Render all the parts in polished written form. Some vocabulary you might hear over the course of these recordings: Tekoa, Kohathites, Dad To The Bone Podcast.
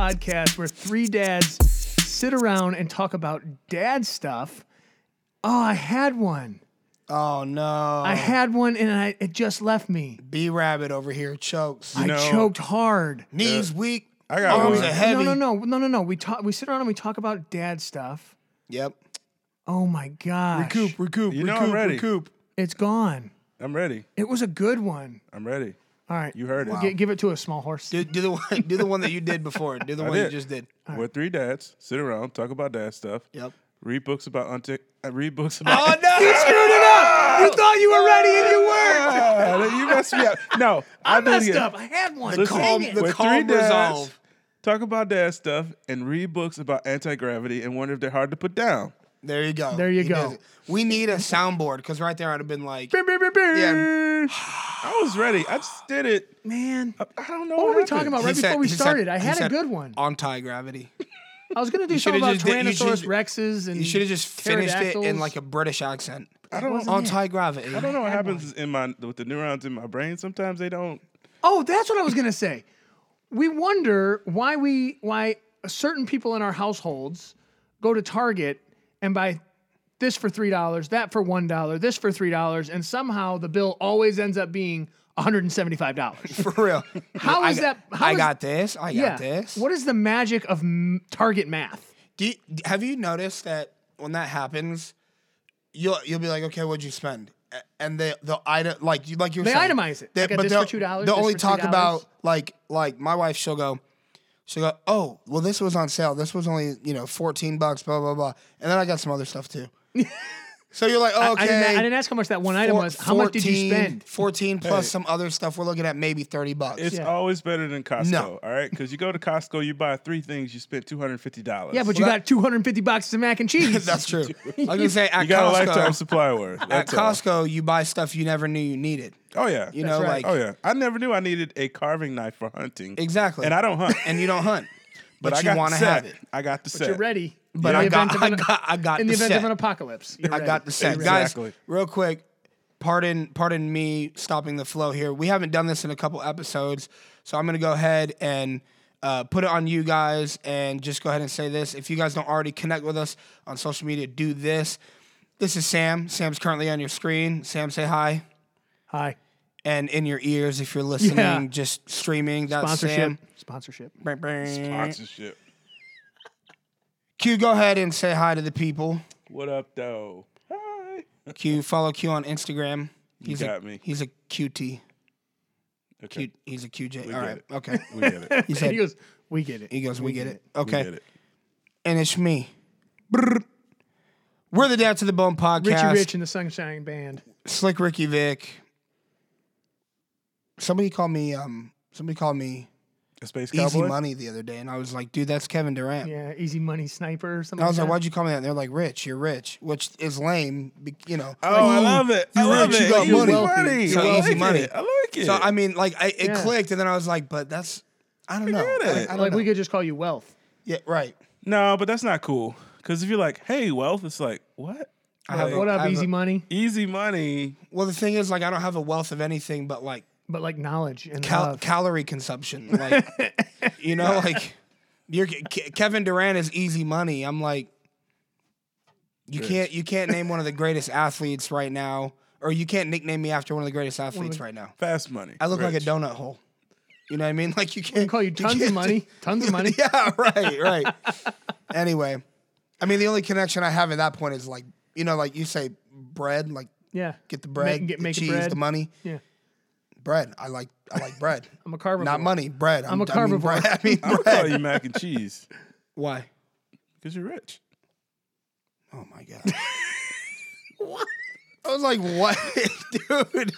podcast where three dads sit around and talk about dad stuff. Oh, I had one. Oh, no. I had one, and it just left me. B-Rabbit over here chokes. I choked hard. Knees weak. I got arms are heavy. No. We sit around and we talk about dad stuff. Yep. Oh, my gosh. Recoup. I'm ready. Recoup. It's gone. I'm ready. It was a good one. I'm ready. All right. You heard it. Wow. Give it to a small horse. Do the one that you did before. Do the one you just did. Right. We're three dads. Sit around. Talk about dad stuff. Yep. Read books about. Oh, no! You screwed it up! You thought you were ready and you weren't! You messed me up. No. I messed up. I had one. The calm resolve. Talk about dad stuff and read books about anti-gravity and wonder if they're hard to put down. There you go. We need a soundboard, because right there I'd have been like... Yeah. I was ready. I just did it. Man. I don't know what were we talking about before we started? I had a good one. Anti-gravity. I was going to do something about Tyrannosaurus Rexes and you should have just finished it in like a British accent. I don't know. Anti-gravity. I don't know what happens with the neurons in my brain. Sometimes they don't. Oh, that's what I was going to say. We wonder why certain people in our households go to Target and buy this for $3, that for $1, this for $3, and somehow the bill always ends up being $175. For real. How is that? I got this. What is the magic of Target math? Have you noticed that when that happens, you'll be like, okay, what'd you spend? And the item, like you were saying, they itemize it. But this for $2. They'll only talk about like my wife. She'll go. Oh, well, this was on sale. This was only $14. Blah blah blah. And then I got some other stuff too. So you're like, oh, okay. I didn't ask how much that one item was. How much did you spend? 14 plus some other stuff. We're looking at maybe $30. It's always better than Costco, all right? Because you go to Costco, you buy three things, you spend $250. Yeah, but got 250 boxes of mac and cheese. That's true. I was gonna say, at Costco, you got a lifetime supply worth. That's at Costco, you buy stuff you never knew you needed. Oh yeah, I never knew I needed a carving knife for hunting. Exactly. And I don't hunt. And you don't hunt. But you want to have it. I got the set. But you're ready. But I got the set. In the event of an apocalypse. I got the set. Exactly. Guys, real quick, pardon me stopping the flow here. We haven't done this in a couple episodes, so I'm going to go ahead and put it on you guys and just go ahead and say this. If you guys don't already connect with us on social media, do this. This is Sam. Sam's currently on your screen. Sam, say hi. Hi. And in your ears, if you're listening, just streaming, that's Sam. Sponsorship. Q, go ahead and say hi to the people. What up, though? Hi. Q, follow Q on Instagram. You got me. He's a QT. Okay. He's a QJ. All right. Okay. We get it. He goes, we get it. He goes, we get it. Okay. We get it. And it's me. Brr. We're the Dad to the Bone Podcast. Richie Rich and the Sunshine Band. Slick Ricky Vic. Somebody called me a space cowboy? Easy Money the other day, and I was like, dude, that's Kevin Durant. Yeah, Easy Money Sniper or something. I was like, why'd you call me that? And they're like, Rich, you're rich, which is lame, . Oh, I love it. I love it. You got money. So Easy Money. I like it. So, I mean, it clicked, and then I was like, but that's, I don't know. I don't know. We could just call you Wealth. Yeah, right. No, but that's not cool, because if you're like, hey, Wealth, it's like, what? What up, Easy Money? Easy Money. Well, the thing is, I don't have a wealth of anything, but knowledge and calorie consumption, Kevin Durant is Easy Money. I'm like, you can't name one of the greatest athletes right now, or you can't nickname me after one of the greatest athletes right now. Fast Money. I look like a donut hole. You know what I mean? Like you can't we can call you tons of money. Tons of money. Yeah, right. Anyway, I mean the only connection I have at that point is you say bread, get the bread, make the cheese, bread. The money. Yeah. Bread. I like bread. I'm a carnivore. Not money. Bread. I'm a carnivore. I mean bread. I'll call you mac and cheese. Why? Because you're rich. Oh my god. What? I was like, what, dude?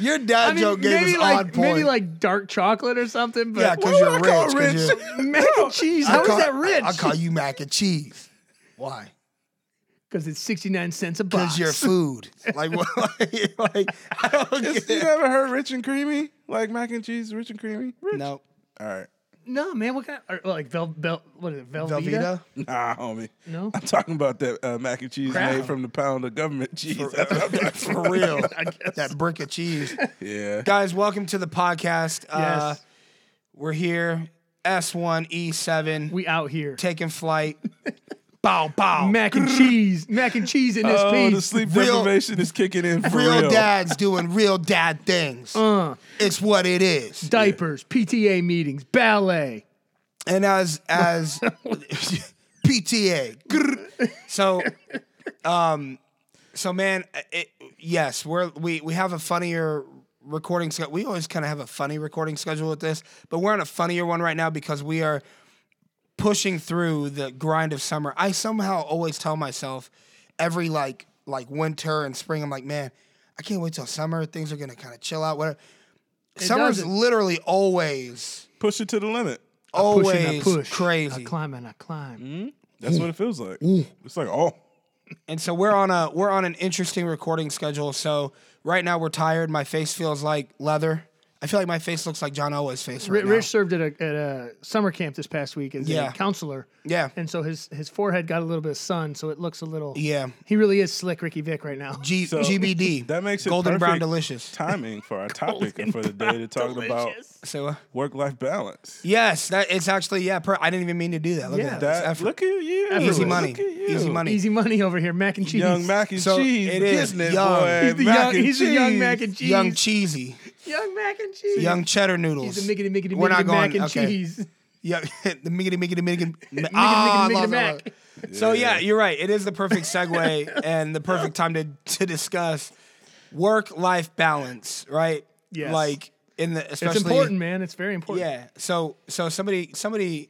Your dad joke game was on point. Maybe dark chocolate or something. But yeah, because you're rich. Mac and cheese. How is that rich? I'll call you mac and cheese. Why? Because it's 69 cents a box. Because your food, I don't get it. You ever heard rich and creamy? Like mac and cheese, rich and creamy. Rich? No. All right. No, man. What kind? What is it? Velveeta? Nah, homie. No. I'm talking about that mac and cheese made from the pound of government cheese. For real. That brick of cheese. Yeah. Guys, welcome to the podcast. Yes. We're here. S1, E7. We out here. Taking flight. Bow, bow. Mac and cheese. Mac and cheese in this piece. The sleep deprivation is kicking in for real. Real dads doing real dad things. It's what it is. Diapers, yeah. PTA meetings, ballet. And as PTA. So man, yes, we have a funnier recording schedule. We always kind of have a funny recording schedule with this, but we're on a funnier one right now because we are pushing through the grind of summer. I somehow always tell myself every like winter and spring, I'm like, man, I can't wait till summer. Things are gonna kind of chill out. Whatever. Summer's literally always push it to the limit. Always push. Crazy. I climb and I climb. Mm-hmm. That's what it feels like. It's like oh. And so we're on an interesting recording schedule. So right now we're tired. My face feels like leather. I feel like my face looks like John Elway's face right now. Rich served at a summer camp this past week as a counselor. Yeah. And so his forehead got a little bit of sun, so it looks a little... Yeah. He really is slick Ricky Vick right now. GBD. That makes it golden brown delicious. Timing for our topic and for the day to talk about work-life balance. Yes. It's actually, I didn't even mean to do that. Look at that. Look at you. Easy money. Look at you. Easy money. Easy money over here. Mac and cheese. Young mac and cheese. It is. He's a young mac and cheese. Young cheesy. Young mac and cheese. Young cheddar noodles. He's a miggity We're not going, mac and cheese. Yeah, the miggity mac. So yeah, you're right. It is the perfect segue and the perfect time to discuss work-life balance, right? Yes. Like especially it's important, man. It's very important. Yeah. So somebody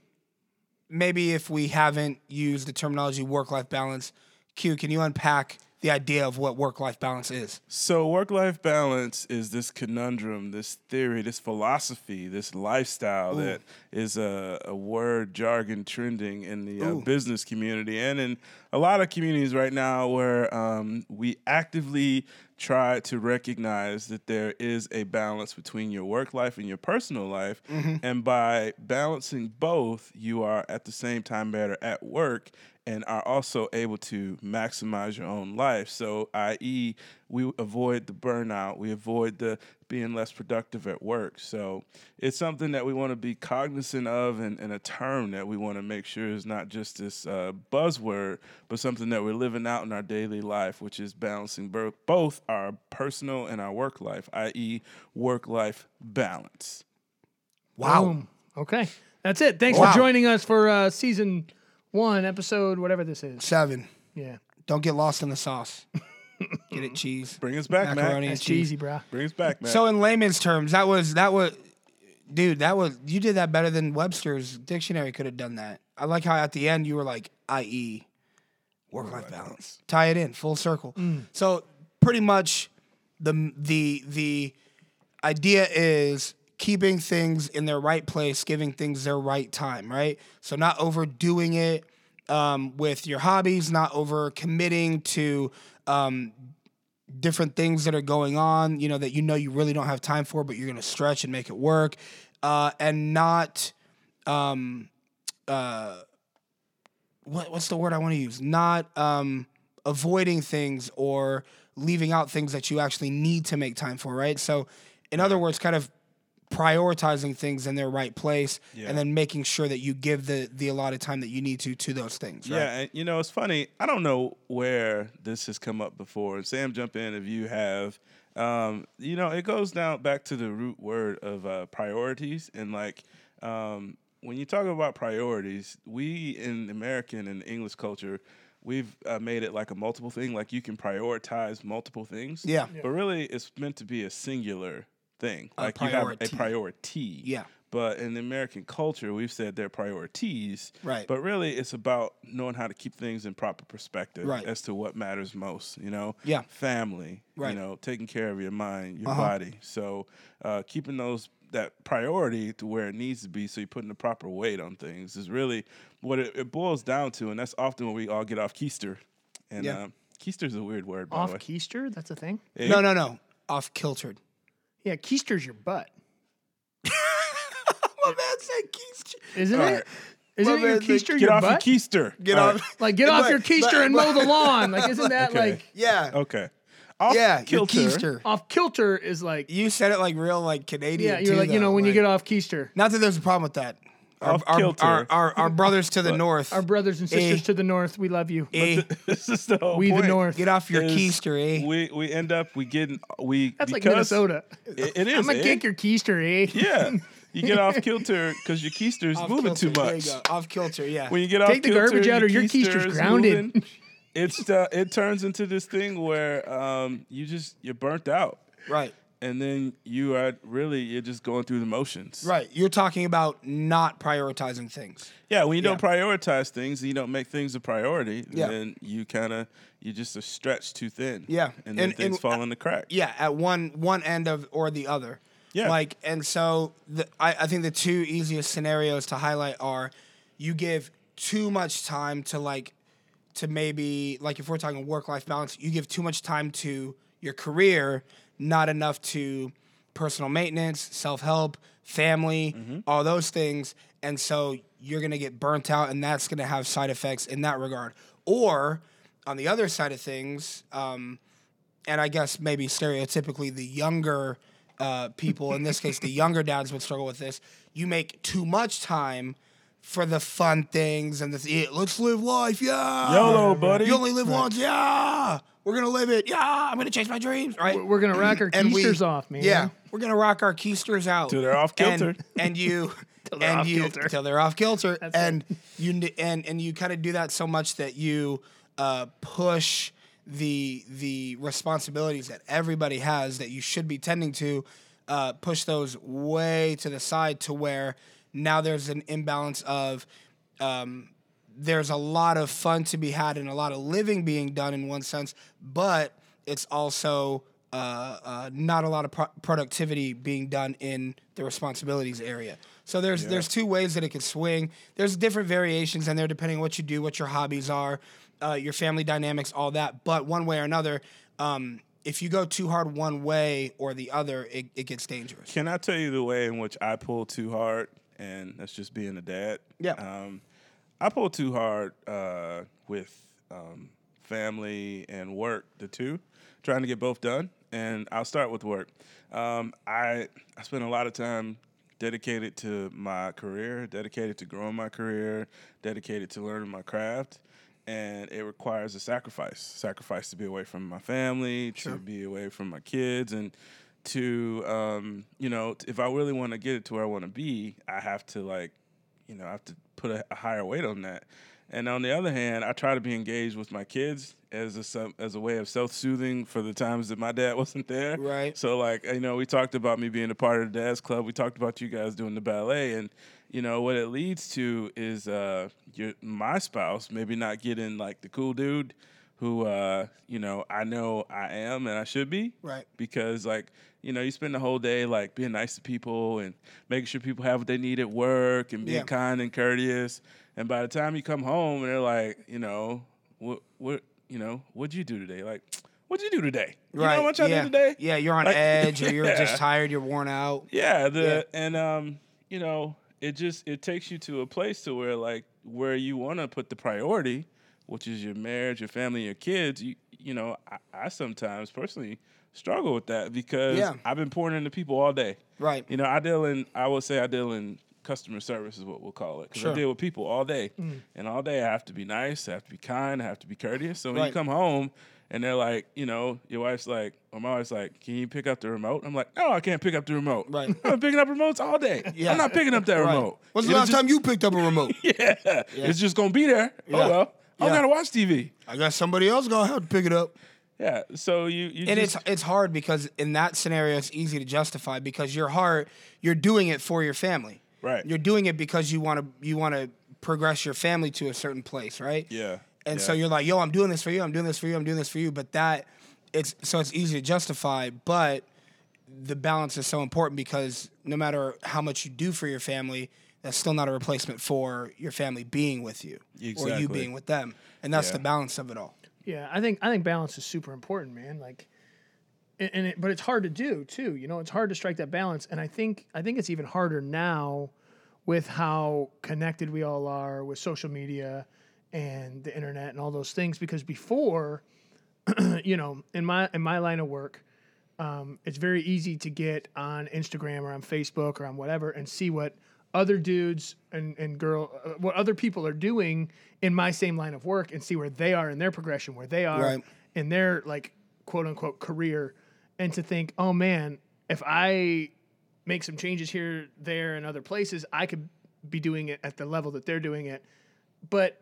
maybe if we haven't used the terminology work-life balance, Q, can you unpack the idea of what work-life balance is? So work-life balance is this conundrum, this theory, this philosophy, this lifestyle that is a word jargon trending in the business community and in a lot of communities right now where we actively try to recognize that there is a balance between your work life and your personal life. Mm-hmm. And by balancing both, you are at the same time better at work and are also able to maximize your own life. So, i.e., we avoid the burnout. We avoid the being less productive at work. So it's something that we want to be cognizant of and a term that we want to make sure is not just this buzzword, but something that we're living out in our daily life, which is balancing both our personal and our work life, i.e. work-life balance. Wow. Okay. That's it. Thanks for joining us for season... 1, episode, whatever this is. 7. Yeah. Don't get lost in the sauce. Get it, cheese. Bring us back, macaroni. That's cheesy, bro. Bring us back, man. So in layman's terms, that was, you did that better than Webster's dictionary could have done that. I like how at the end you were like, i.e., work-life balance. Tie it in, full circle. So pretty much the idea is keeping things in their right place, giving things their right time, right? So not overdoing it with your hobbies, not overcommitting to different things that are going on, that you really don't have time for, but you're going to stretch and make it work, and not, what's the word I want to use? Not avoiding things or leaving out things that you actually need to make time for, right? So in other words, kind of prioritizing things in their right place and then making sure that you give the allotted time that you need to those things. Right? Yeah. And, it's funny. I don't know where this has come up before. Sam, jump in if you have. It goes back to the root word of priorities. And when you talk about priorities, we in American and English culture, we've made it like a multiple thing. Like you can prioritize multiple things. Yeah. But really it's meant to be a singular thing. Like you have a priority. Yeah. But in the American culture, we've said they're priorities. Right. But really, it's about knowing how to keep things in proper perspective as to what matters most, Yeah. Family. Right. Taking care of your mind, your body. So keeping that priority to where it needs to be so you're putting the proper weight on things is really what it boils down to. And that's often when we all get off keister. And keister's a weird word, by the way. Off keister? That's a thing? Yeah. No. Off-kiltered. Yeah, keister's your butt. My man said keister. Isn't it? Right. Isn't your keister your butt? Get off your keister. Like, get off your keister and mow the lawn. Like, isn't that like... Yeah. Okay. Off kilter. Off kilter is like... You said it like real Canadian. Yeah, you're when you get off keister. Not that there's a problem with that. Our brothers to the north. Our brothers and sisters to the north. We love you. This is the whole point. The north. Get off your keister, eh? We end up, that's like Minnesota. It is, I'm going to kick your keister, eh? Yeah. You get off kilter because your keister's moving too much. There you go. Off kilter, yeah. When you get off kilter, take the garbage out or your keister's grounded. Moving, it turns into this thing where you're burnt out. Right. And then you're just going through the motions. Right. You're talking about not prioritizing things. Yeah. When you don't prioritize things and you don't make things a priority, then you kind of, you're just a stretch too thin. Yeah. And then things fall in the crack. Yeah. At one end of or the other. Yeah. Like, and so I think the two easiest scenarios to highlight are you give too much time to maybe, like if we're talking work-life balance, you give too much time to your career, not enough to personal maintenance, self-help, family, all those things. And so you're going to get burnt out, and that's going to have side effects in that regard. Or on the other side of things, and I guess maybe stereotypically the younger people, in this case the younger dads would struggle with this, you make too much time for the fun things and let's live life, yeah. YOLO, buddy. You only live once, yeah. We're going to live it, yeah. I'm going to chase my dreams, right? We're going to rock our keisters off, man. Yeah, we're going to rock our keisters out. Till they're off kilter. Till they're off kilter. You kind of do that so much that you push the responsibilities that everybody has that you should be tending to, push those way to the side to where now there's an imbalance of there's a lot of fun to be had and a lot of living being done in one sense, but it's also not a lot of productivity being done in the responsibilities area. So there's two ways that it could swing. There's different variations in there depending on what you do, what your hobbies are, your family dynamics, all that. But one way or another, if you go too hard one way or the other, it gets dangerous. Can I tell you the way in which I pull too hard? And that's just being a dad. Yeah. I pull too hard with family and work, the two, trying to get both done. And I'll start with work. I spend a lot of time dedicated to my career, dedicated to growing my career, dedicated to learning my craft. And it requires a sacrifice to be away from my family, to be away from my kids, and to, if I really want to get it to where I want to be, I have to put a higher weight on that. And on the other hand, I try to be engaged with my kids as a way of self-soothing for the times that my dad wasn't there. Right. So we talked about me being a part of the Dad's Club. We talked about you guys doing the ballet, and what it leads to is my spouse maybe not getting the cool dude who I know I am and I should be. Right. Because you spend the whole day being nice to people and making sure people have what they need at work and being kind and courteous. And by the time you come home and they're what'd you do today? What'd you do today? You know how much I did today? Yeah, you're on edge or you're just tired, you're worn out. Yeah, and it takes you to a place to where you want to put the priority, which is your marriage, your family, your kids. I sometimes personally struggle with that because I've been pouring into people all day. Right. I deal in customer service is what we'll call it. Because I deal with people all day. And all day I have to be nice, I have to be kind, I have to be courteous. So when you come home and they're your wife's or my wife's can you pick up the remote? I'm no, I can't pick up the remote. Right. I've been picking up remotes all day. Yeah. I'm not picking up that remote. When's the last time you picked up a remote? Yeah. It's just going to be there. Yeah. Oh, well. I don't got to watch TV. I got somebody else going to have to pick it up. Yeah, so it's hard because in that scenario it's easy to justify because your heart, you're doing it for your family. Right. You're doing it because you want to progress your family to a certain place, right? Yeah. And so you're I'm doing this for you, I'm doing this for you, I'm doing this for you. But it's easy to justify, but the balance is so important because no matter how much you do for your family, that's still not a replacement for your family being with you or you being with them. And that's the balance of it all. Yeah, I think balance is super important, man. But it's hard to do too. It's hard to strike that balance, and I think it's even harder now with how connected we all are with social media and the internet and all those things. Because before, in my line of work, it's very easy to get on Instagram or on Facebook or on whatever and see what other dudes and what other people are doing in my same line of work and see where they are in their progression, where they are right. in their like quote unquote career, and to think, oh man, if I make some changes here, there, and other places, I could be doing it at the level that they're doing it. But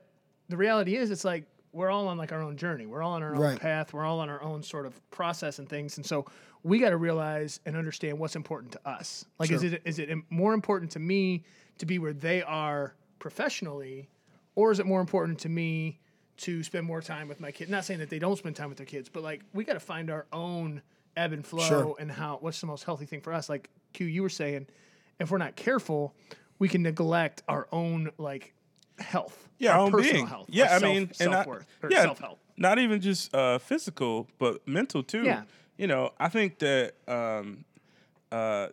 the reality is, it's like we're all on like our own journey. We're all on our right. own path. We're all on our own sort of process and things. And so we got to realize and understand what's important to us. Like, sure. is it more important to me to be where they are professionally, or is it more important to me to spend more time with my kid? Not saying that they don't spend time with their kids, but like we got to find our own ebb and flow sure. and how what's the most healthy thing for us. Like Q, you were saying, if we're not careful, we can neglect our own like health, yeah, our own personal being. Health, yeah. Self-worth, or self-help. Not even just physical, but mental too. Yeah. You know, I think that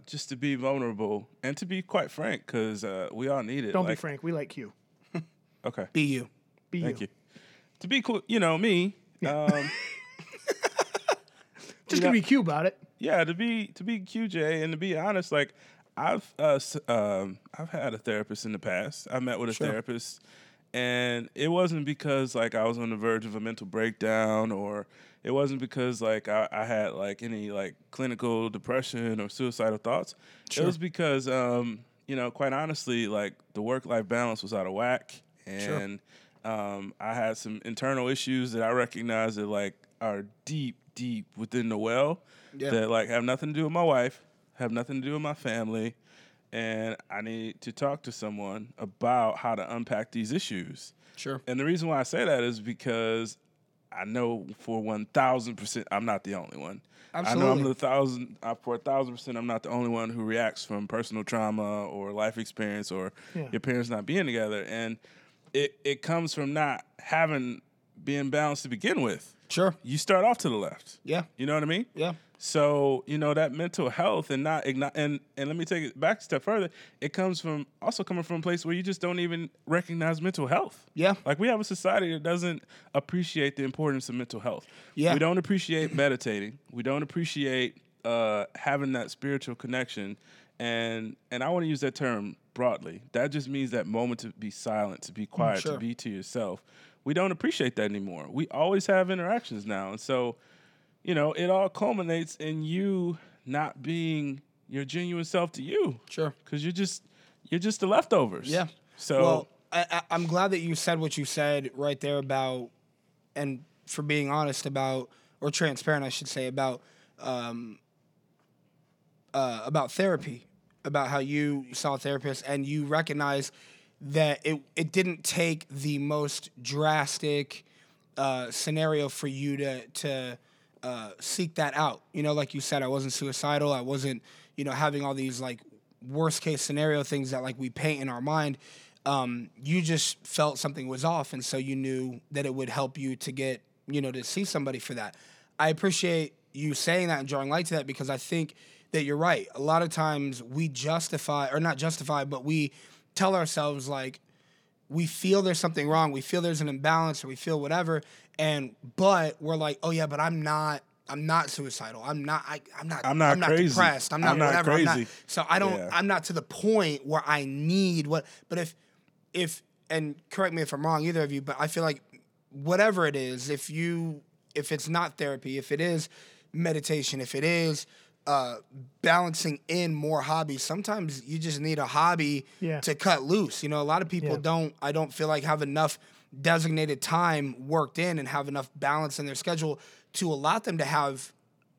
just to be vulnerable and to be quite frank, because we all need it. Don't be frank. We like you. Okay. Be you. Be you. Thank you. To be cool, you know me. Yeah. Just to be Q about it. Yeah, to be QJ and to be honest, like I've had a therapist in the past. I met with a sure. therapist, and it wasn't because like I was on the verge of a mental breakdown, or it wasn't because like I had like any like clinical depression or suicidal thoughts. Sure. It was because you know, quite honestly, like the work-life balance was out of whack, and sure. I had some internal issues that I recognized that like are deep within the well yeah. that like have nothing to do with my wife, have nothing to do with my family, and I need to talk to someone about how to unpack these issues. Sure. And the reason why I say that is because I know for 1,000% I'm not the only one. Absolutely. I know for 1,000% I'm not the only one who reacts from personal trauma or life experience or yeah. your parents not being together. And it comes from not being balanced to begin with. Sure. You start off to the left. Yeah. You know what I mean? Yeah. So, you know, that mental health and and let me take it back a step further. It comes from a place where you just don't even recognize mental health. Yeah. Like we have a society that doesn't appreciate the importance of mental health. Yeah. We don't appreciate meditating. We don't appreciate having that spiritual connection. And I want to use that term broadly. That just means that moment to be silent, to be quiet, sure. to be to yourself. We don't appreciate that anymore. We always have interactions now. And so, you know, it all culminates in you not being your genuine self to you. Sure. Because you're just the leftovers. Yeah. So, well, I'm glad that you said what you said right there about, and for being honest about, or transparent, I should say, about therapy, about how you saw a therapist and you recognize that it didn't take the most drastic scenario for you to seek that out. You know, like you said, I wasn't suicidal. I wasn't, you know, having all these, like, worst-case scenario things that, like, we paint in our mind. You just felt something was off, and so you knew that it would help you to get, you know, to see somebody for that. I appreciate you saying that and drawing light to that because I think that you're right. A lot of times we justify, or not justify, but we tell ourselves, like, we feel there's something wrong, we feel there's an imbalance, or we feel whatever, but we're like, oh yeah, but I'm not suicidal, I'm not crazy. Depressed, I'm not whatever. I'm not, so I don't yeah. I'm not to the point where I need what, but if and correct me if I'm wrong, either of you, but I feel like whatever it is, if it's not therapy, if it is meditation, if it is balancing in more hobbies. Sometimes you just need a hobby yeah. to cut loose. You know, a lot of people yeah. I don't feel like have enough designated time worked in and have enough balance in their schedule to allow them to have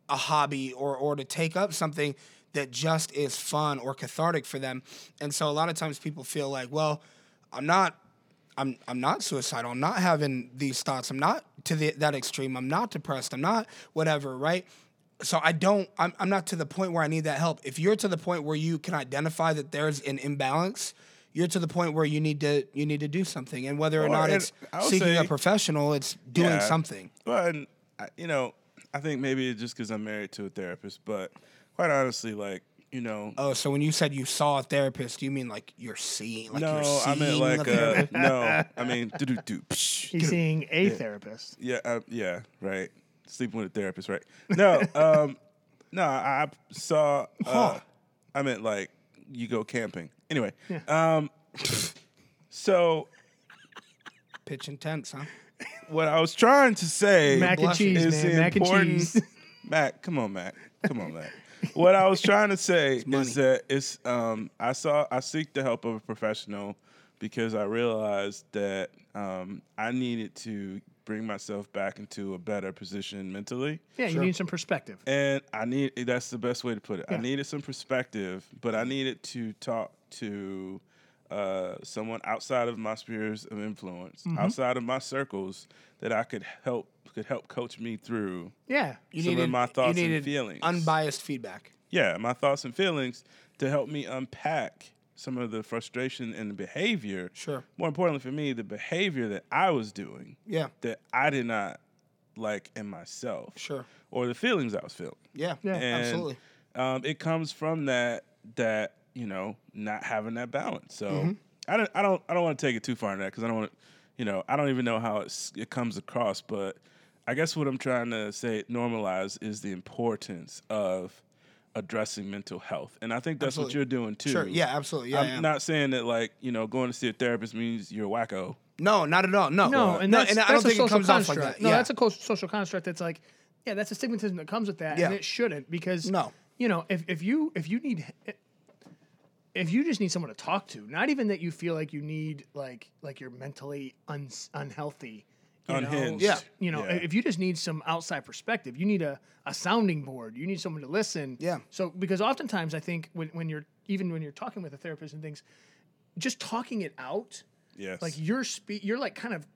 a hobby or to take up something that just is fun or cathartic for them. And so a lot of times people feel like, well, I'm not suicidal. I'm not having these thoughts. I'm not to that extreme. I'm not depressed. I'm not whatever, right? So I'm not to the point where I need that help. If you're to the point where you can identify that there's an imbalance, you're to the point where you need to do something. And whether or not it's seeking a professional, it's doing yeah, something. Well, and you know, I think maybe it's just because I'm married to a therapist, but quite honestly, like, you know. Oh, so when you said you saw a therapist, you mean like you're seeing? Like no, you're seeing, I meant like a, no, I mean do. He's seeing a yeah. therapist. Yeah, yeah, right. Sleeping with a therapist, right? No, I saw. I meant like you go camping. Anyway. Yeah. So. Pitching tents, huh? What I was trying to say. Mac and cheese, is man. Mac and cheese. Mac, come on, Mac. Come on, Mac. What I was trying to say is that it's I seek the help of a professional because I realized that I needed to bring myself back into a better position mentally. Yeah, sure. You need some perspective. And that's the best way to put it. Yeah. I needed some perspective, but I needed to talk to someone outside of my spheres of influence, mm-hmm. outside of my circles that I could help coach me through of my thoughts and feelings. Unbiased feedback. Yeah, my thoughts and feelings to help me unpack some of the frustration and the behavior. Sure. More importantly for me, the behavior that I was doing that I did not like in myself. Sure. Or the feelings I was feeling. Yeah, and, absolutely. It comes from that, you know, not having that balance. So mm-hmm. I don't want to take it too far in that because I don't want to, you know, I don't even know how it comes across, but I guess what I'm trying to say, normalize, is the importance of addressing mental health. And I think that's absolutely. What you're doing too. Sure, yeah, absolutely. Yeah, I'm not saying that, like, you know, going to see a therapist means you're a wacko. No, not at all. No, and I don't think it comes off like that. No, that's a social construct that's like, yeah, that's a stigmatism that comes with that, and it shouldn't because, you know, if you just need someone to talk to, not even that you feel like you need, like you're mentally unhealthy. Unhinged. Yeah. You know, if you just need some outside perspective, you need a sounding board. You need someone to listen. Yeah. So, because oftentimes I think when you're talking with a therapist and things, just talking it out. Yes. Like you're like kind of,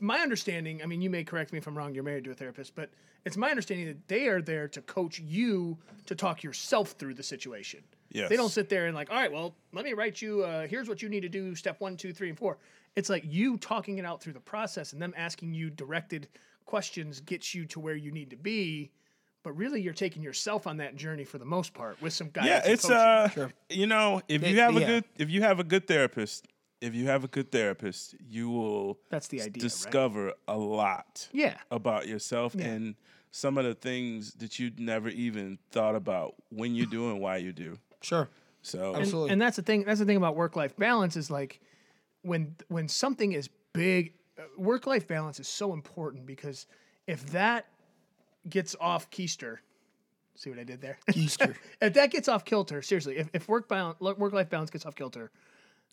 my understanding, I mean, you may correct me if I'm wrong, you're married to a therapist, but it's my understanding that they are there to coach you to talk yourself through the situation. Yes. They don't sit there and like, all right, well, let me write you, here's what you need to do, step 1, 2, 3, and 4. It's like you talking it out through the process and them asking you directed questions gets you to where you need to be, but really you're taking yourself on that journey for the most part with some guidance. Yeah, it's, sure. You know, if you have a good therapist, you will discover a lot about yourself and some of the things that you'd never even thought about when you do and why you do. Sure. So absolutely. And that's the thing. That's the thing about work-life balance is like when something is big, work-life balance is so important because if that gets off keister, see what I did there? Keister. If that gets off kilter, seriously, if work-life balance gets off kilter,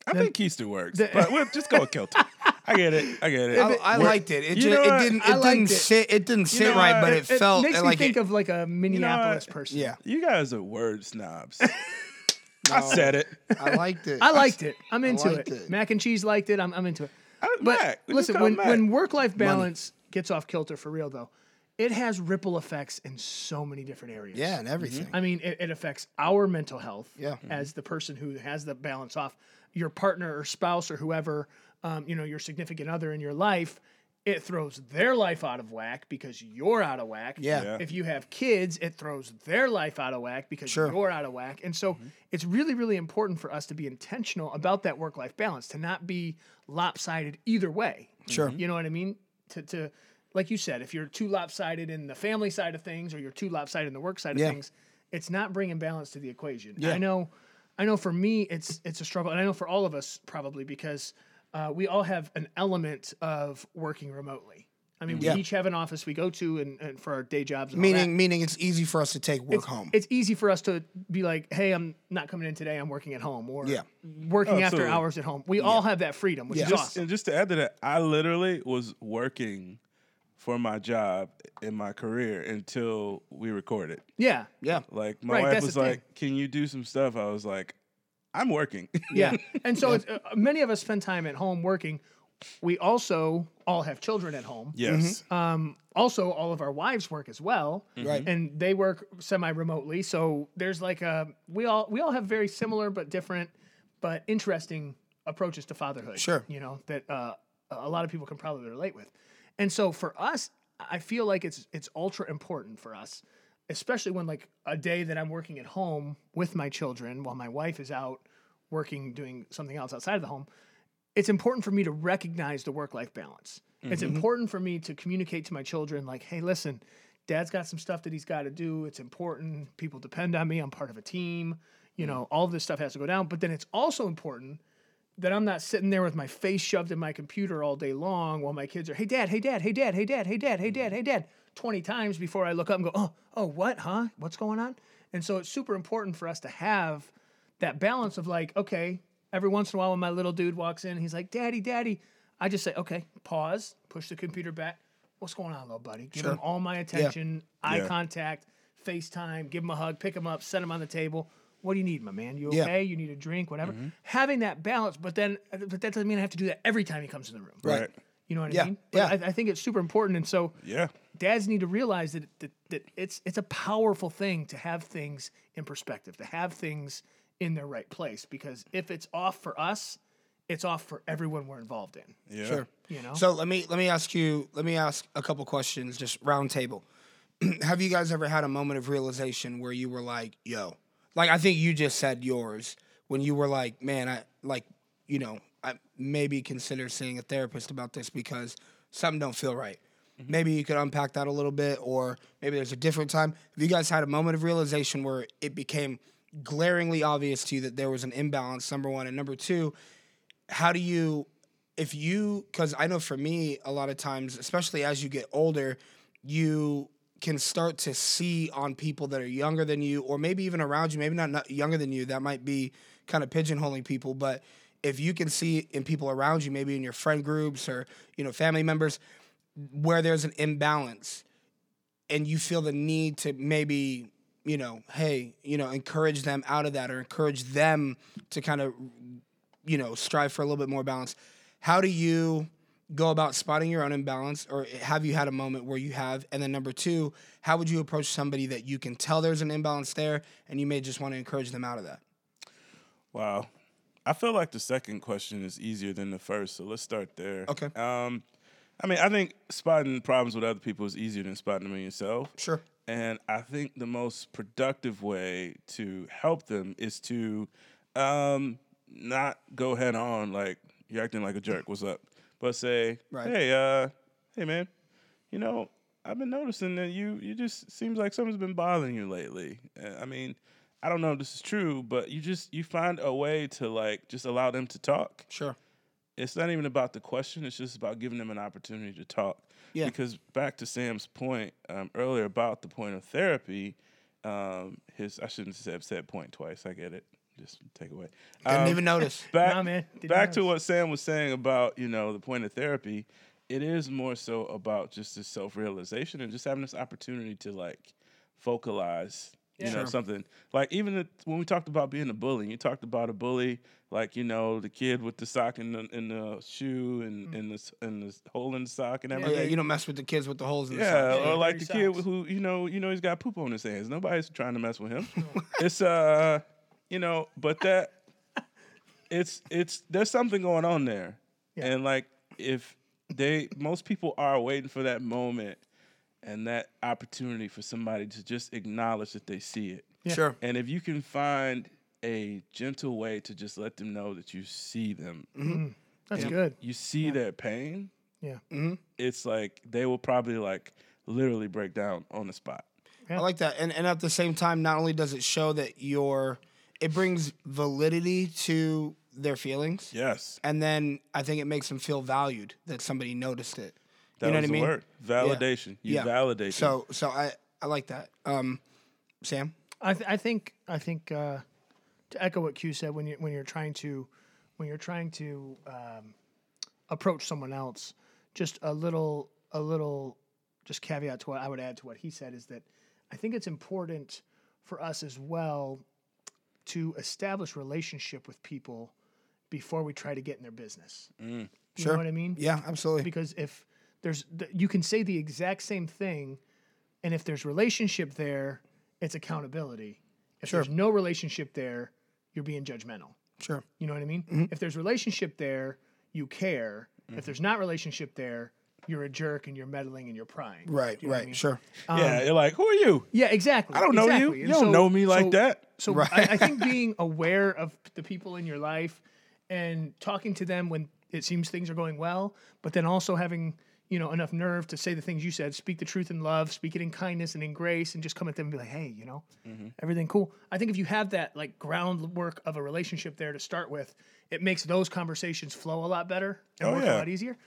I think keister works, but we'll just go with kilter. I get it. I liked it. It didn't sit right, but it felt makes like me think of like a Minneapolis person. Yeah, you guys are word snobs. No, I said it. I liked it. I'm into it. Mac and cheese liked it. I'm into it. But Mac, listen, when work-life balance gets off kilter for real though, it has ripple effects in so many different areas. Yeah, and everything. Mm-hmm. I mean, it affects our mental health as the person who has the balance off. Your partner or spouse or whoever, you know, your significant other in your life, it throws their life out of whack because you're out of whack. Yeah. If you have kids, it throws their life out of whack because you're out of whack. And so it's really, really important for us to be intentional about that work-life balance, to not be lopsided either way. Sure. You know what I mean? To like you said, if you're too lopsided in the family side of things or you're too lopsided in the work side of things, it's not bringing balance to the equation. Yeah. I know for me, it's a struggle, and I know for all of us probably because we all have an element of working remotely. I mean, we each have an office we go to and for our day jobs. And meaning it's easy for us to take work home. It's easy for us to be like, hey, I'm not coming in today. I'm working at home or working after hours at home. We all have that freedom, which is awesome. And just to add to that, I literally was working for my job in my career until we recorded. Yeah. Yeah. Like my wife was like, can you do some stuff? I was like, I'm working. Yeah. And so it's, many of us spend time at home working. We also all have children at home. Yes. Mm-hmm. Also all of our wives work as well. Right. Mm-hmm. And they work semi-remotely. So there's like we all have very similar, but different, but interesting approaches to fatherhood. Sure. You know, that a lot of people can probably relate with. And so for us, I feel like it's ultra important for us, especially when like a day that I'm working at home with my children while my wife is out working, doing something else outside of the home, it's important for me to recognize the work-life balance. Mm-hmm. It's important for me to communicate to my children like, hey, listen, Dad's got some stuff that he's got to do. It's important. People depend on me. I'm part of a team. You know, all of this stuff has to go down. But then it's also important that I'm not sitting there with my face shoved in my computer all day long while my kids are, hey, Dad, hey, Dad, hey, Dad, hey, Dad, hey, Dad, hey, Dad, hey, Dad, 20 times before I look up and go, oh, what, huh? What's going on? And so it's super important for us to have that balance of like, okay, every once in a while when my little dude walks in, he's like, Daddy, Daddy, I just say, okay, pause, push the computer back. What's going on, little buddy? Give him all my attention, eye contact, FaceTime, give him a hug, pick him up, set him on the table. What do you need, my man? You okay? You need a drink, whatever. Mm-hmm. Having that balance, but that doesn't mean I have to do that every time he comes in the room. Right. You know what I mean? Yeah. I think it's super important. And so dads need to realize that it's a powerful thing to have things in perspective, to have things in their right place. Because if it's off for us, it's off for everyone we're involved in. Yeah. Sure. You know? So let me ask a couple questions, just round table. Have you guys ever had a moment of realization where you were like, yo, like, I think you just said yours when you were like, man, I maybe consider seeing a therapist about this because something don't feel right. Mm-hmm. Maybe you could unpack that a little bit, or maybe there's a different time. Have you guys had a moment of realization where it became glaringly obvious to you that there was an imbalance, number one? And number two, because I know for me, a lot of times, especially as you get older, you can start to see on people that are younger than you, or maybe even around you, maybe not younger than you, that might be kind of pigeonholing people, but if you can see in people around you, maybe in your friend groups or, you know, family members, where there's an imbalance and you feel the need to maybe, you know, hey, you know, encourage them out of that or encourage them to kind of, you know, strive for a little bit more balance. How do you go about spotting your own imbalance, or have you had a moment where you have? And then number two, how would you approach somebody that you can tell there's an imbalance there and you may just want to encourage them out of that? Wow. I feel like the second question is easier than the first, so let's start there. Okay. I think spotting problems with other people is easier than spotting them in yourself. Sure. And I think the most productive way to help them is to not go head on like, you're acting like a jerk, what's up? But say, hey, man, you know, I've been noticing that you just seems like something's been bothering you lately. I mean, I don't know if this is true, but you find a way to, like, just allow them to talk. Sure. It's not even about the question. It's just about giving them an opportunity to talk. Yeah. Because back to Sam's point earlier about the point of therapy, I shouldn't have said point twice. I get it. Just take away. Didn't even notice. Back to what Sam was saying about, you know, the point of therapy, it is more so about just this self-realization and just having this opportunity to, like, focalize, something. Like, even when we talked about being a bully, you talked about a bully, like, you know, the kid with the sock in the shoe and in the hole in the sock and everything. Yeah, you don't mess with the kids with the holes in the sock. Yeah, or like the kid who, you know he's got poop on his hands. Nobody's trying to mess with him. It's, you know, but that it's there's something going on there. Yeah. And like most people are waiting for that moment and that opportunity for somebody to just acknowledge that they see it. Yeah. Sure. And if you can find a gentle way to just let them know that you see them. Mm-hmm. That's good. You see their pain. Yeah. Mm-hmm. It's like they will probably like literally break down on the spot. Yeah. I like that. And at the same time, not only does it show that it brings validity to their feelings. Yes. And then I think it makes them feel valued that somebody noticed it. That you know was what I mean? The word. Validation. Yeah. You validate. So I like that. Sam? I think to echo what Q said, when you're trying to approach someone else, just a little just caveat to what I would add to what he said is that I think it's important for us as well to establish relationship with people before we try to get in their business. Mm, you know what I mean? Yeah, absolutely. Because if there's, you can say the exact same thing, and if there's relationship there, it's accountability. If there's no relationship there, you're being judgmental. Sure. You know what I mean? Mm-hmm. If there's relationship there, you care. Mm-hmm. If there's not relationship there, you're a jerk and you're meddling and you're prying. Right, you know what I mean? Sure. You're like, who are you? Yeah, exactly. I don't know you. You don't know me like that. So right. I think being aware of the people in your life and talking to them when it seems things are going well, but then also having, enough nerve to say the things you said, speak the truth in love, speak it in kindness and in grace, and just come at them and be like, hey, everything cool. I think if you have that like groundwork of a relationship there to start with, it makes those conversations flow a lot better and a lot easier.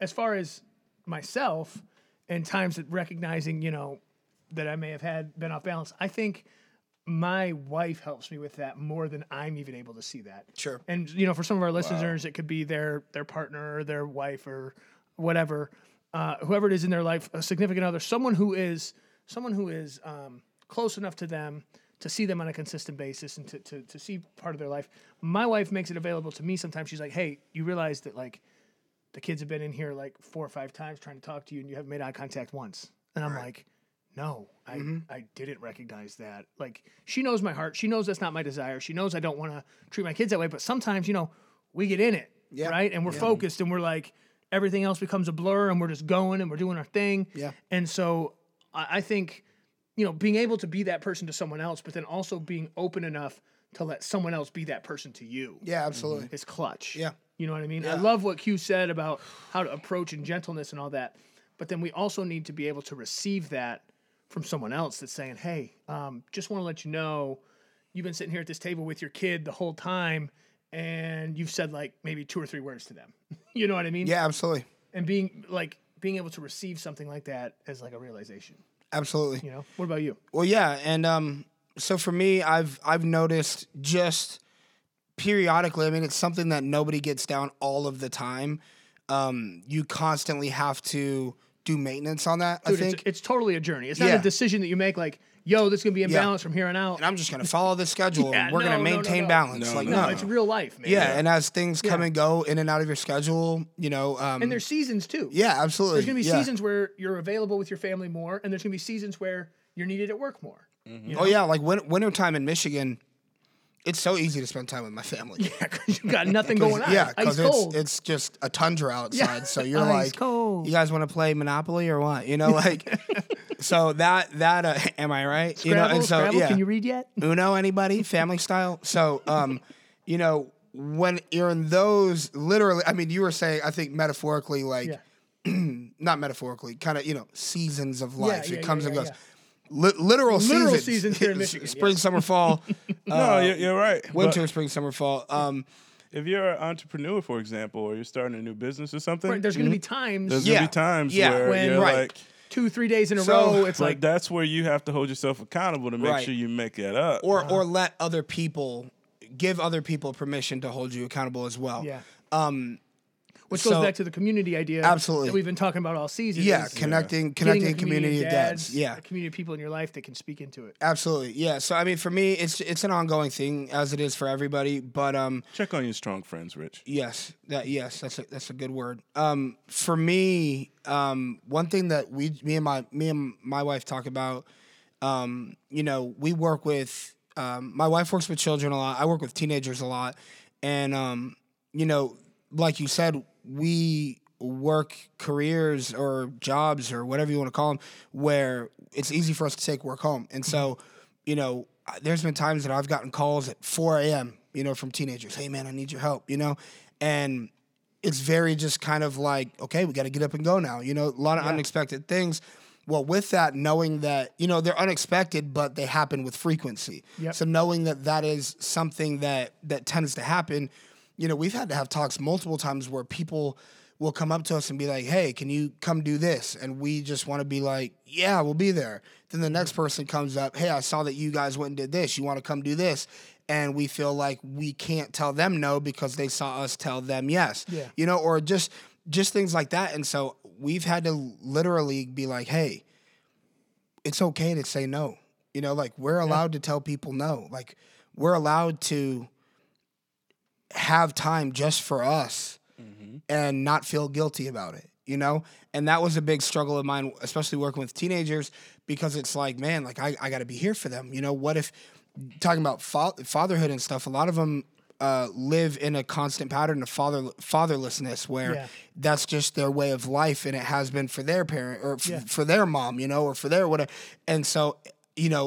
As far as myself and times that recognizing, that I may have been off balance, I think my wife helps me with that more than I'm even able to see that. Sure. And, for some of our listeners, it could be their partner or their wife or whatever, whoever it is in their life, a significant other, someone who is close enough to them to see them on a consistent basis and to see part of their life. My wife makes it available to me sometimes. She's like, hey, you realize that, like, the kids have been in here, like, 4 or 5 times trying to talk to you and you haven't made eye contact once. And I'm like... no, I didn't recognize that. Like, she knows my heart. She knows that's not my desire. She knows I don't want to treat my kids that way. But sometimes, we get in it, right? And we're focused and we're like, everything else becomes a blur and we're just going and we're doing our thing. Yeah. And so I think, being able to be that person to someone else, but then also being open enough to let someone else be that person to you. Yeah, absolutely. Is clutch. Yeah. You know what I mean? Yeah. I love what Q said about how to approach and gentleness and all that. But then we also need to be able to receive that from someone else that's saying, hey, just want to let you know you've been sitting here at this table with your kid the whole time and you've said like maybe 2 or 3 words to them. You know what I mean? Yeah, absolutely. And being able to receive something like that as like a realization. Absolutely. What about you? Well, yeah. And so for me, I've noticed just periodically, I mean, it's something that nobody gets down all of the time. You constantly have to do maintenance on that. Dude, I think it's totally a journey. It's not a decision that you make like, yo, this is gonna be in balance from here on out, and I'm just gonna follow the schedule. Yeah, and we're gonna maintain balance. It's real life, man. Yeah, and as things come and go in and out of your schedule, and there's seasons too. Yeah, absolutely. There's gonna be seasons where you're available with your family more, and there's gonna be seasons where you're needed at work more. Mm-hmm. Oh yeah, like wintertime in Michigan, it's so easy to spend time with my family. Yeah, because you got nothing going on. Yeah, because it's just a tundra outside. Yeah. So you're like, cold. You guys want to play Monopoly or what? So that am I right? Scrabble, and so Scrabble, can you read yet? Uno, anybody? Family style. So, when you're in those, literally, I mean, you were saying, I think metaphorically, like, not metaphorically, kind of, seasons of life. It comes and goes. Yeah. Literal seasons here in Michigan. Spring, summer, fall. No, you're right. Winter, but spring, summer, fall. If you're an entrepreneur, for example, or you're starting a new business or something, right, there's going to be times. There's going to be times where you're like 2-3 days in a row. It's like that's where you have to hold yourself accountable to make sure you make that up, or let other people give other people permission to hold you accountable as well. Yeah. Which goes back to the community idea that we've been talking about all season. Yeah, connecting community of dads. Yeah. A community of people in your life that can speak into it. Absolutely, yeah. So, I mean, for me, it's an ongoing thing, as it is for everybody. But check on your strong friends, Rich. Yes, that's a good word. For me, one thing that me and my wife talk about, we work with my wife works with children a lot. I work with teenagers a lot, and like you said, we work careers or jobs or whatever you want to call them where it's easy for us to take work home. And so, there's been times that I've gotten calls at 4 a.m., from teenagers. Hey, man, I need your help, And it's very just kind of like, okay, we got to get up and go now. A lot of unexpected things. Well, with that, knowing that, they're unexpected, but they happen with frequency. Yep. So knowing that is something that tends to happen. We've had to have talks multiple times where people will come up to us and be like, hey, can you come do this? And we just want to be like, yeah, we'll be there. Then the next person comes up, hey, I saw that you guys went and did this. You want to come do this? And we feel like we can't tell them no because they saw us tell them yes. Yeah. Or just things like that. And so we've had to literally be like, hey, it's okay to say no. We're allowed to tell people no. Like, we're allowed to have time just for us and not feel guilty about it, And that was a big struggle of mine, especially working with teenagers, because it's like, man, like I got to be here for them. What if, talking about fatherhood and stuff, a lot of them live in a constant pattern of fatherlessness where that's just their way of life. And it has been for their parent or for their mom, or for their whatever. And so,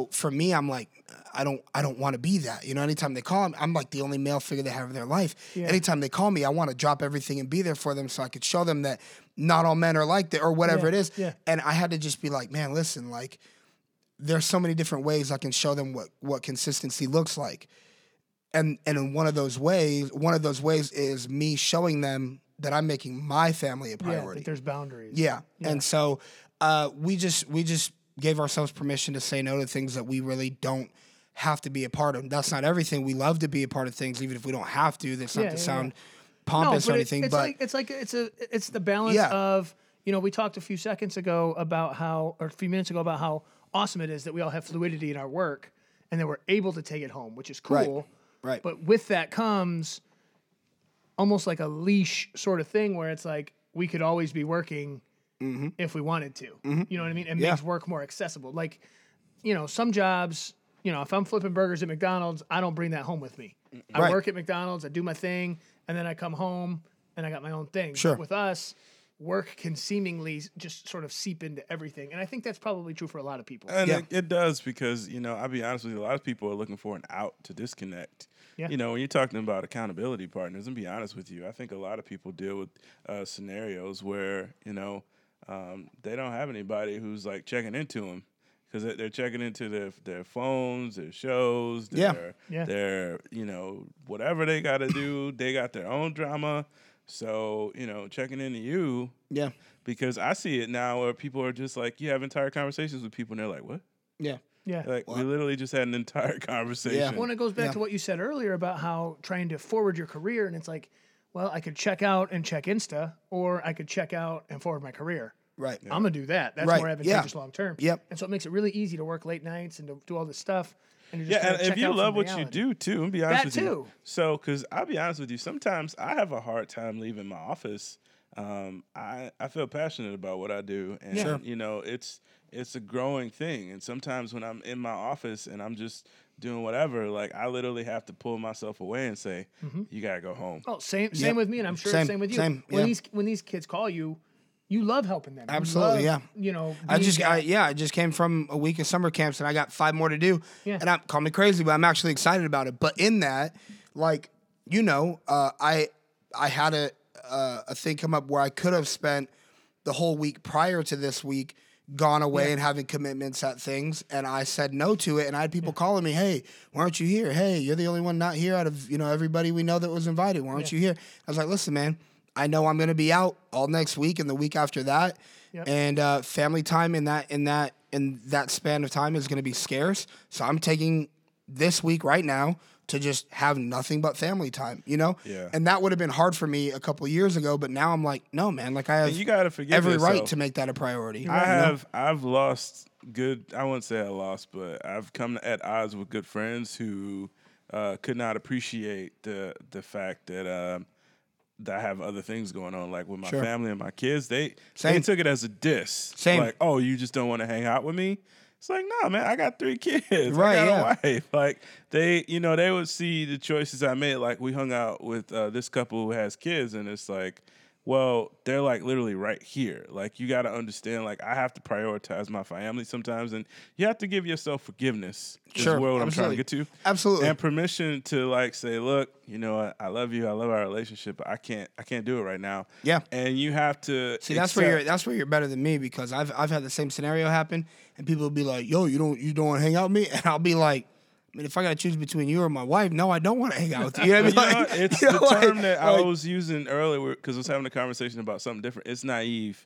for me, I'm like, I don't want to be that. You know, anytime they call me, I'm like the only male figure they have in their life. Yeah. Anytime they call me, I want to drop everything and be there for them so I could show them that not all men are like that or whatever it is. Yeah. And I had to just be like, man, listen, like there's so many different ways I can show them what consistency looks like. And in one of those ways is me showing them that I'm making my family a priority. Yeah, there's boundaries. Yeah. And so we just gave ourselves permission to say no to things that we really don't have to be a part of. That's not everything. We love to be a part of things, even if we don't have to. That's not to sound pompous or anything. It's the balance of, you know, we talked a few minutes ago about how awesome it is that we all have fluidity in our work and that we're able to take it home, which is cool. Right. But with that comes almost like a leash sort of thing where it's like we could always be working mm-hmm. if we wanted to. Mm-hmm. You know what I mean? It makes work more accessible. Like, you know, some jobs... You know, if I'm flipping burgers at McDonald's, I don't bring that home with me. I work at McDonald's, I do my thing, and then I come home and I got my own thing. Sure. But with us, work can seemingly just sort of seep into everything. And I think that's probably true for a lot of people. And it does because, you know, I'll be honest with you, a lot of people are looking for an out to disconnect. Yeah. You know, when you're talking about accountability partners, and be honest with you, I think a lot of people deal with scenarios where, you know, they don't have anybody who's like checking into them. Because they're checking into their phones, their shows, their you know, whatever they got to do. They got their own drama. So, you know, checking into you. Yeah. Because I see it now where people are just like, you have entire conversations with people and they're like, what? Yeah. Yeah. Like, we literally just had an entire conversation. Yeah. Well, and it goes back to what you said earlier about how trying to forward your career. And it's like, well, I could check out and check Insta, or I could check out and forward my career. Right. Yeah. I'm going to do that. That's more advantageous long term. Yep. And so it makes it really easy to work late nights and to do all this stuff. And just and if you love what you do, too, and be honest with you. So, because I'll be honest with you, sometimes I have a hard time leaving my office. I feel passionate about what I do. And, you know, it's a growing thing. And sometimes when I'm in my office and I'm just doing whatever, like I literally have to pull myself away and say, you got to go home. Oh, same with me. And I'm sure it's the same with you. When these kids call you, you love helping them. Absolutely, You know, I just came from a week of summer camps and I got 5 more to do. Yeah. And call me crazy, but I'm actually excited about it. But in that, like, you know, I had a thing come up where I could have spent the whole week prior to this week gone away and having commitments at things, and I said no to it. And I had people calling me, hey, why aren't you here? Hey, you're the only one not here out of, you know, everybody we know that was invited. Why aren't you here? I was like, listen, man. I know I'm going to be out all next week and the week after that, and family time in that span of time is going to be scarce. So I'm taking this week right now to just have nothing but family time, you know. Yeah. And that would have been hard for me a couple of years ago, but now I'm like, no, man. Like I have right to make that a priority. I've lost good. I wouldn't say I lost, but I've come at odds with good friends who could not appreciate the fact that. That I have other things going on, like with my family and my kids. They took it as a diss. Same. Like, oh, you just don't want to hang out with me? It's like, no, man, I got 3 kids. Right, I got a wife. Like, they, you know, they would see the choices I made. Like, we hung out with this couple who has kids, and it's like, well, they're, like, literally right here. Like, you got to understand, like, I have to prioritize my family sometimes, and you have to give yourself forgiveness. Sure. Is what I'm trying to get to. Absolutely. And permission to, like, say, look, you know, I love you. I love our relationship, but I can't do it right now. Yeah. And you have to see, that's where you're better than me, because I've had the same scenario happen, and people will be like, yo, you don't want to hang out with me? And I'll be like, I mean, if I got to choose between you or my wife, no, I don't want to hang out with you. You know what I mean? Like, it's the term like, that I was using earlier because I was having a conversation about something different. It's naive,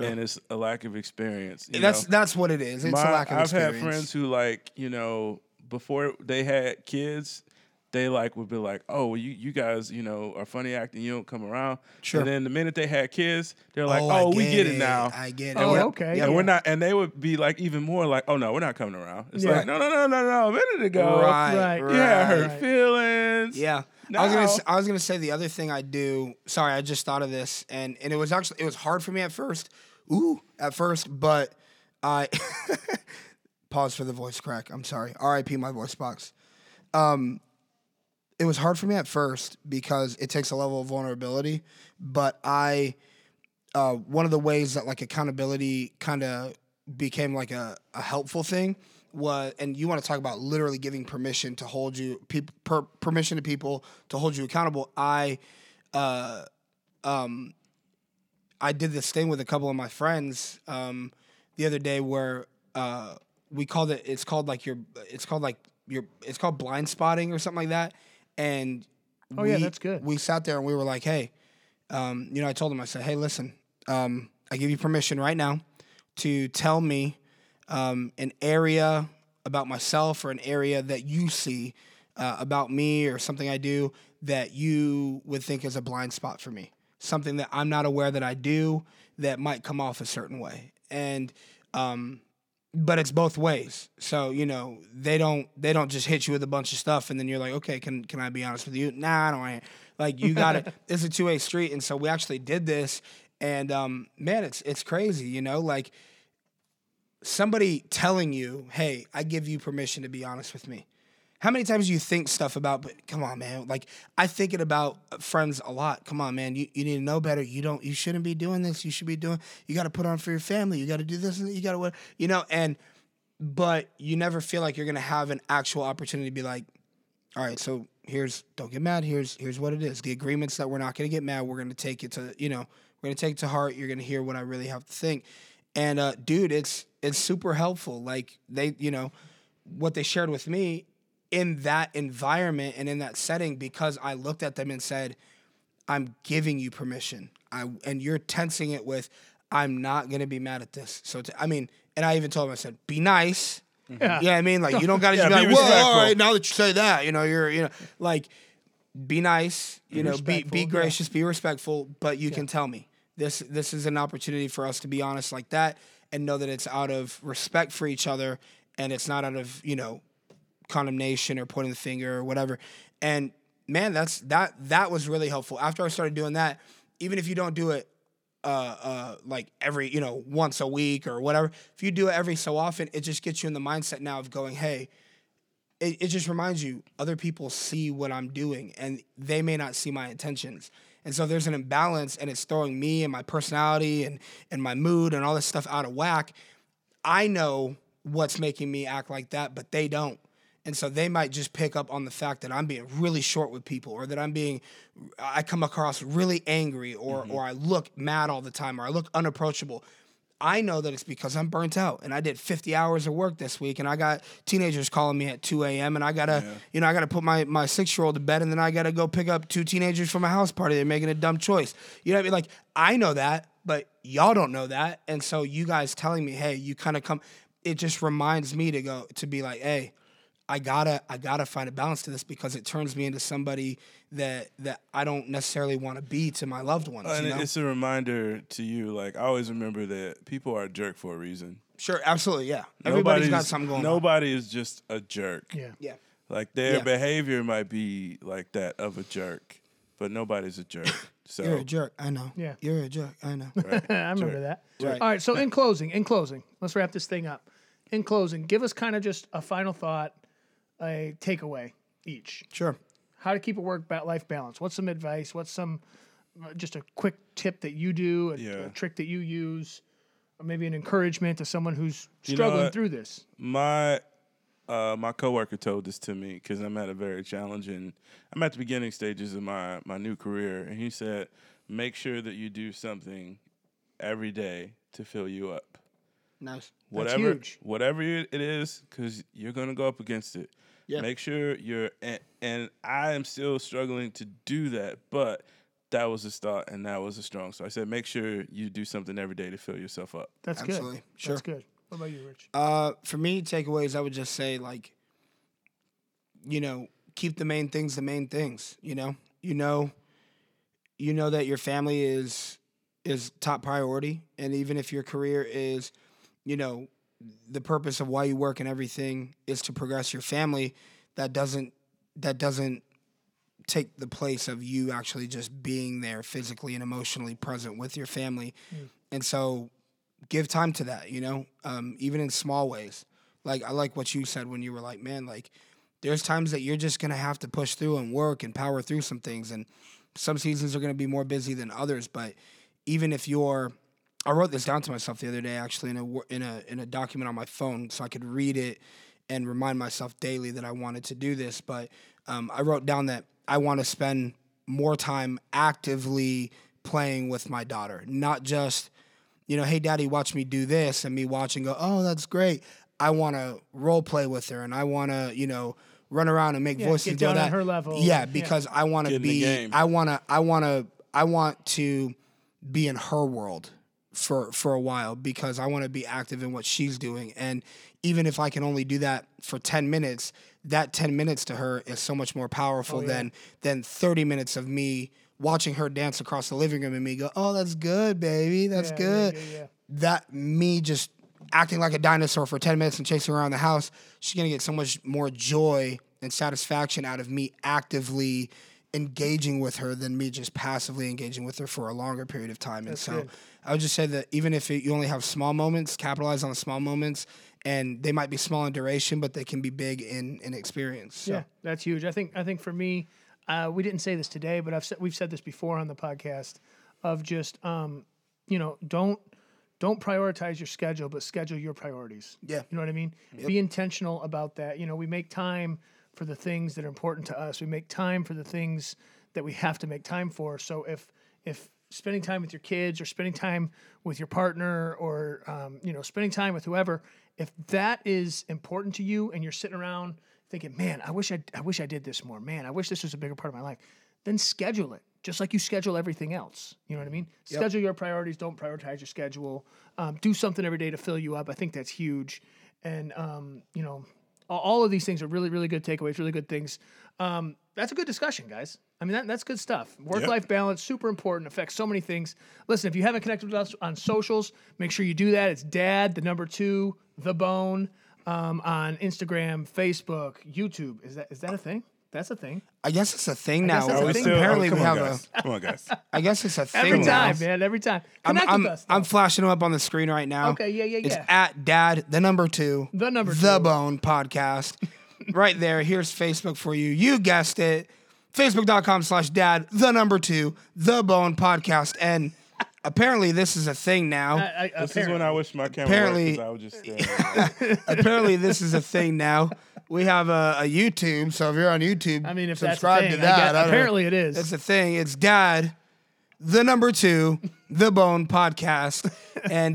and it's a lack of experience. That's what it is. It's a lack of experience. I've had friends who, like, you know, before they had kids, they, like, would be like, oh, well, you guys, you know, are funny acting. You don't come around. Sure. And then the minute they had kids, they're like, we get it now. I get it. And we're not. And they would be like even more like, oh, no, we're not coming around. It's like, no. A minute ago. Right. Yeah, I hurt feelings. Yeah. Now. I was gonna say the other thing I do. Sorry, I just thought of this, and it was hard for me at first. But I pause for the voice crack. I'm sorry. R.I.P. my voice box. It was hard for me at first because it takes a level of vulnerability, but one of the ways that like accountability kind of became like a helpful thing was, and you want to talk about literally giving permission to hold you, permission to people to hold you accountable. I did this thing with a couple of my friends the other day where we called it. It's called blind spotting or something like that. And that's good. We sat there and we were like, hey, I told them, I said, hey, listen, I give you permission right now to tell me an area about myself or an area that you see about me or something I do that you would think is a blind spot for me, something that I'm not aware that I do that might come off a certain way. And, but it's both ways. So, they don't just hit you with a bunch of stuff and then you're like, okay, can I be honest with you? Nah, I don't. Like, you got it. It's a two-way street. And so we actually did this and, man, it's crazy, like somebody telling you, hey, I give you permission to be honest with me. How many times do you think stuff about, but come on, man, like I think it about friends a lot. Come on, man, you need to know better. You shouldn't be doing this. You should be doing, you got to put on for your family. You got to do this and you got to, but you never feel like you're going to have an actual opportunity to be like, all right, so here's, don't get mad. Here's what it is. The agreement's that we're not going to get mad. We're going to take it to, we're going to take it to heart. You're going to hear what I really have to think. And, dude, it's super helpful. Like they, what they shared with me in that environment and in that setting, because I looked at them and said, I'm giving you permission. And you're tensing it with, I'm not going to be mad at this. So, and I even told them, I said, be nice. Mm-hmm. Yeah. Yeah. You don't got to be like, whoa, all right, now that you say that, you're be nice, be gracious, be respectful, but you can tell me this is an opportunity for us to be honest like that and know that it's out of respect for each other. And it's not out of, condemnation or pointing the finger or whatever. And man, that was really helpful. After I started doing that, even if you don't do it like every once a week or whatever, if you do it every so often, it just gets you in the mindset now of going, hey, it just reminds you other people see what I'm doing and they may not see my intentions. And so there's an imbalance and it's throwing me and my personality and my mood and all this stuff out of whack. I know what's making me act like that, but they don't. And so they might just pick up on the fact that I'm being really short with people or that I come across really angry or I look mad all the time or I look unapproachable. I know that it's because I'm burnt out and I did 50 hours of work this week and I got teenagers calling me at 2 a.m. and I got to, I got to put my 6-year-old to bed and then I got to go pick up 2 teenagers from a house party. They're making a dumb choice. You know what I mean? Like, I know that, but y'all don't know that. And so you guys telling me, hey, you kind of come, it just reminds me to be like, hey, I gotta find a balance to this because it turns me into somebody that I don't necessarily want to be to my loved ones. And it's a reminder to you, like, I always remember that people are a jerk for a reason. Sure, absolutely, yeah. Everybody's got something going on. Nobody is just a jerk. Yeah. Like, their behavior might be like that of a jerk, but nobody's a jerk. So you're a jerk, I know. Yeah. You're a jerk, I know. Right. I remember that. Right. All right, so in closing, let's wrap this thing up. In closing, give us kind of just a final thought, a takeaway each. Sure. How to keep a work-life balance. What's some advice? What's some, just a quick tip that you do, a trick that you use, or maybe an encouragement to someone who's struggling through this? My coworker told this to me because I'm at the beginning stages of my new career, and he said, make sure that you do something every day to fill you up. Nice. Whatever it is, because you're going to go up against it. Yeah. Make sure and I am still struggling to do that, but that was a start and that was a strong. So I said, make sure you do something every day to fill yourself up. That's absolutely good. Sure. That's good. What about you, Rich? For me, takeaways, I would just say, like, keep the main things the main things. That your family is top priority, and even if your career is, the purpose of why you work and everything is to progress your family, that doesn't take the place of you actually just being there physically and emotionally present with your family. Mm. And so give time to that, even in small ways. Like, I like what you said when you were like, man, like, there's times that you're just going to have to push through and work and power through some things. And some seasons are going to be more busy than others. But even if you're I wrote this down to myself the other day, actually, in a document on my phone, so I could read it and remind myself daily that I wanted to do this. But I wrote down that I want to spend more time actively playing with my daughter, not just, you know, hey, Daddy, watch me do this, and me watch and go, oh, that's great. I want to role play with her, and I want to, you know, run around and make voices. Get down on her level. Yeah, because I want to be. I want to be in her world for a while, because I want to be active in what she's doing. And even if I can only do that for 10 minutes, that 10 minutes to her is so much more powerful than 30 minutes of me watching her dance across the living room and me go, oh, that's good, baby, that's good. Yeah. That me just acting like a dinosaur for 10 minutes and chasing around the house, she's going to get so much more joy and satisfaction out of me actively engaging with her than me just passively engaging with her for a longer period of time. That's and so good. I would just say that even if you only have small moments, capitalize on the small moments, and they might be small in duration, but they can be big in experience. So. Yeah, that's huge. I think for me, we didn't say this today, but we've said this before on the podcast of just, don't prioritize your schedule, but schedule your priorities. Yeah. You know what I mean? Yep. Be intentional about that. You know, we make time for the things that are important to us. We make time for the things that we have to make time for. So if spending time with your kids or spending time with your partner or, spending time with whoever, if that is important to you and you're sitting around thinking, man, I wish I did this more. Man, I wish this was a bigger part of my life. Then schedule it. Just like you schedule everything else. You know what I mean? Yep. Schedule your priorities. Don't prioritize your schedule. Do something every day to fill you up. I think that's huge. And, all of these things are really, really good takeaways, really good things. That's a good discussion, guys. I mean, that's good stuff. Work-life balance, super important, affects so many things. Listen, if you haven't connected with us on socials, make sure you do that. It's Dad, 2, The Bone, on Instagram, Facebook, YouTube. Is that a thing? That's a thing. I guess it's a thing now. Apparently, we have a. Come on, guys. I guess it's a thing. Every time, man. Every time. Connect with us. I'm flashing them up on the screen right now. Okay, yeah. It's at Dad, 2. The Bone Podcast. Right there. Here's Facebook for you. You guessed it. Facebook.com/Dad, 2, The Bone Podcast. And apparently, this is a thing now. This is when I wish my camera worked, because I would just stare. Apparently, this is a thing now. We have a YouTube, so if you're on YouTube, I mean, if subscribe that's a thing, to that. Apparently it is. It's a thing. It's Dad, 2, The Bone Podcast. And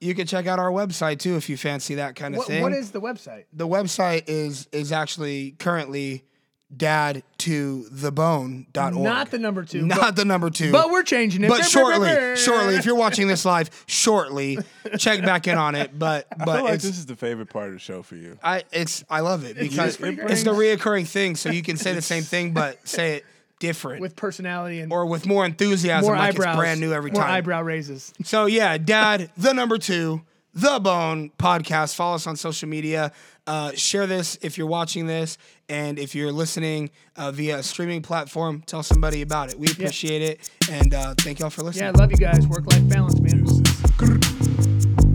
you can check out our website, too, if you fancy that kind of thing. What is the website? The website is actually currently dadtothebone.org. Not the 2. Not the 2. But we're changing it. But shortly, if you're watching this live, shortly, check back in on it. But I feel like this is the favorite part of the show for you. I love it because it's the reoccurring thing. So you can say the same thing, but say it different with personality or with more enthusiasm. More like eyebrows, it's brand new every time. More eyebrow raises. So yeah, Dad, 2, The Bone Podcast. Follow us on social media. Share this if you're watching this, and if you're listening via a streaming platform, tell somebody about it. We appreciate it, and thank y'all for listening. Yeah, I love you guys. Work-life balance, man. Deuces.